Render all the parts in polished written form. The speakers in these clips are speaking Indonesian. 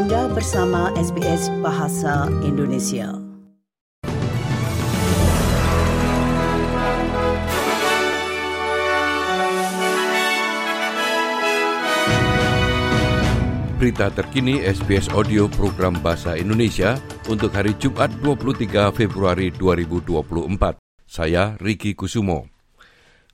Anda bersama SBS Bahasa Indonesia. Berita terkini SBS Audio Program Bahasa Indonesia untuk hari Jumat 23 Februari 2024. Saya Riki Kusumo.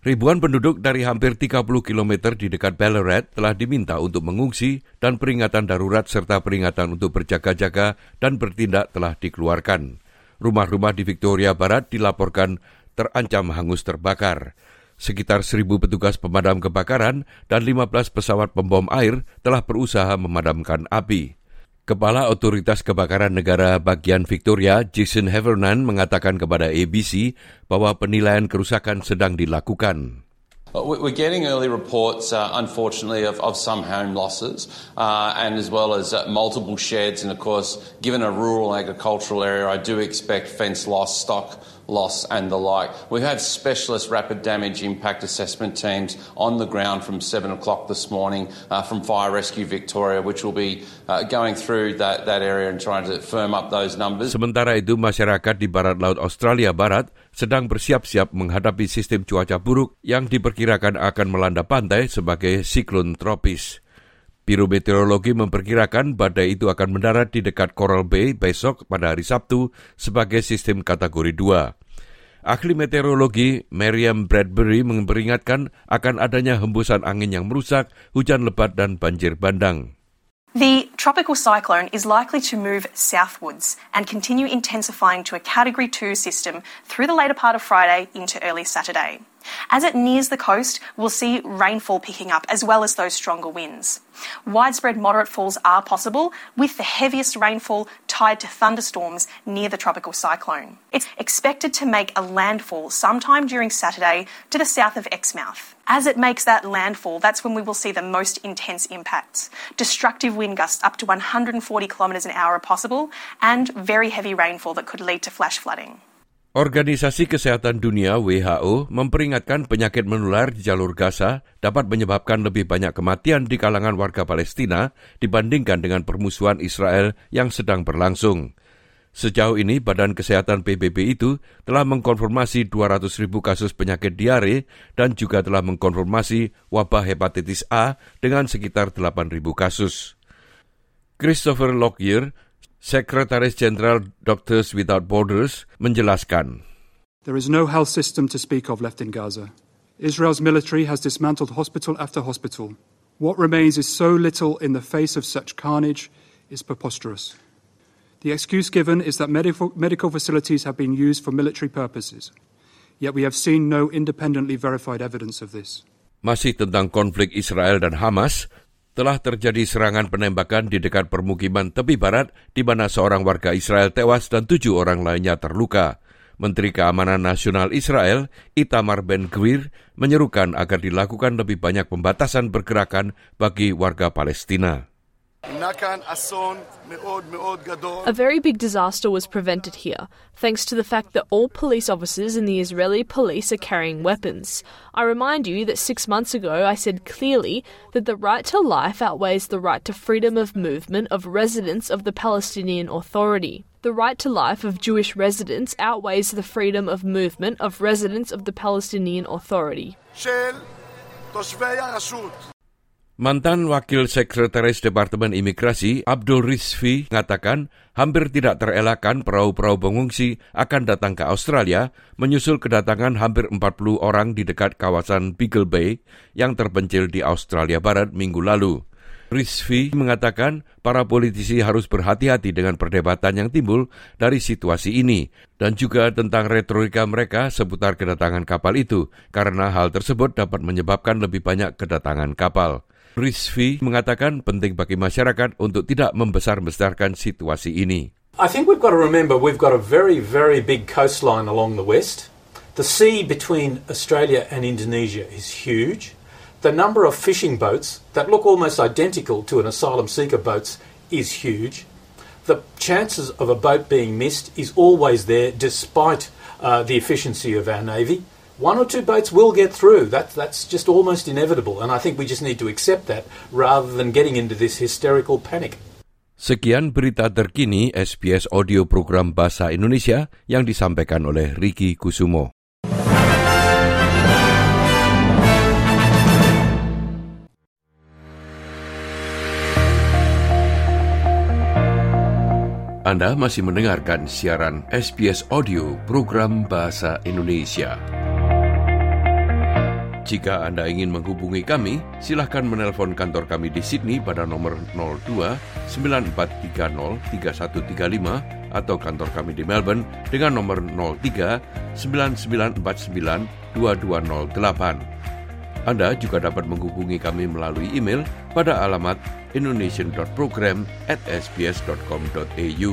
Ribuan penduduk dari hampir 30 km di dekat Ballarat telah diminta untuk mengungsi dan peringatan darurat serta peringatan untuk berjaga-jaga dan bertindak telah dikeluarkan. Rumah-rumah di Victoria Barat dilaporkan terancam hangus terbakar. Sekitar 1.000 petugas pemadam kebakaran dan 15 pesawat pembom air telah berusaha memadamkan api. Kepala Otoritas Kebakaran Negara Bagian Victoria, Jason Hevernan, mengatakan kepada ABC bahwa penilaian kerusakan sedang dilakukan. We're getting early reports, unfortunately, of some home losses and as well as multiple sheds. And of course, given a rural agricultural area, I do expect fence loss, stock loss and the like. We have specialist rapid damage impact assessment teams on the ground from 7 o'clock this morning from Fire Rescue Victoria, which will be going through that area and trying to firm up those numbers. Sementara itu, masyarakat di barat laut Australia Barat sedang bersiap-siap menghadapi sistem cuaca buruk yang diperkirakan akan melanda pantai sebagai siklon tropis. Biro Meteorologi memperkirakan badai itu akan mendarat di dekat Coral Bay besok pada hari Sabtu sebagai sistem kategori 2. Ahli meteorologi Meriam Bradbury memperingatkan akan adanya hembusan angin yang merusak, hujan lebat dan banjir bandang. The tropical cyclone is likely to move southwards and continue intensifying to a Category 2 system through the later part of Friday into early Saturday. As it nears the coast, we'll see rainfall picking up as well as those stronger winds. Widespread moderate falls are possible, with the heaviest rainfall tied to thunderstorms near the tropical cyclone. It's expected to make a landfall sometime during Saturday to the south of Exmouth. As it makes that landfall, that's when we will see the most intense impacts. Destructive wind gusts up to 140 kilometres an hour are possible, and very heavy rainfall that could lead to flash flooding. Organisasi Kesehatan Dunia WHO memperingatkan penyakit menular di jalur Gaza dapat menyebabkan lebih banyak kematian di kalangan warga Palestina dibandingkan dengan permusuhan Israel yang sedang berlangsung. Sejauh ini, Badan Kesehatan PBB itu telah mengkonfirmasi 200.000 kasus penyakit diare dan juga telah mengkonfirmasi wabah hepatitis A dengan sekitar 8.000 kasus. Christopher Logier, Sekretaris Jenderal Doctors Without Borders, menjelaskan. There is no health system to speak of left in Gaza. Israel's military has dismantled hospital after hospital. What remains is so little in the face of such carnage is preposterous. The excuse given is that medical facilities have been used for military purposes. Yet we have seen no independently verified evidence of this. Masih tentang konflik Israel dan Hamas, telah terjadi serangan penembakan di dekat permukiman tepi barat di mana seorang warga Israel tewas dan 7 orang lainnya terluka. Menteri Keamanan Nasional Israel, Itamar Ben-Gvir, menyerukan agar dilakukan lebih banyak pembatasan pergerakan bagi warga Palestina. A very big disaster was prevented here, thanks to the fact that all police officers in the Israeli police are carrying weapons. I remind you that 6 months ago I said clearly that the right to life outweighs the right to freedom of movement of residents of the Palestinian Authority. The right to life of Jewish residents outweighs the freedom of movement of residents of the Palestinian Authority. Mantan Wakil Sekretaris Departemen Imigrasi Abdul Rizvi mengatakan hampir tidak terelakkan perahu-perahu pengungsi akan datang ke Australia menyusul kedatangan hampir 40 orang di dekat kawasan Beagle Bay yang terpencil di Australia Barat minggu lalu. Rizvi mengatakan para politisi harus berhati-hati dengan perdebatan yang timbul dari situasi ini dan juga tentang retorika mereka seputar kedatangan kapal itu karena hal tersebut dapat menyebabkan lebih banyak kedatangan kapal. Rizvi mengatakan penting bagi masyarakat untuk tidak membesar-besarkan situasi ini. I think we've got to remember we've got a very, very big coastline along the west. The sea between Australia and Indonesia is huge. The number of fishing boats that look almost identical to an asylum seeker boats is huge. The chances of a boat being missed is always there despite the efficiency of our navy. One or two boats will get through. That's just almost inevitable, and I think we just need to accept that rather than getting into this hysterical panic. Sekian berita terkini SBS Audio Program Bahasa Indonesia yang disampaikan oleh Riki Kusumo. Anda masih mendengarkan siaran SBS Audio Program Bahasa Indonesia. Jika Anda ingin menghubungi kami, silakan menelpon kantor kami di Sydney pada nomor 02-9430-3135 atau kantor kami di Melbourne dengan nomor 03-9949-2208. Anda juga dapat menghubungi kami melalui email pada alamat indonesian.program@sbs.com.au.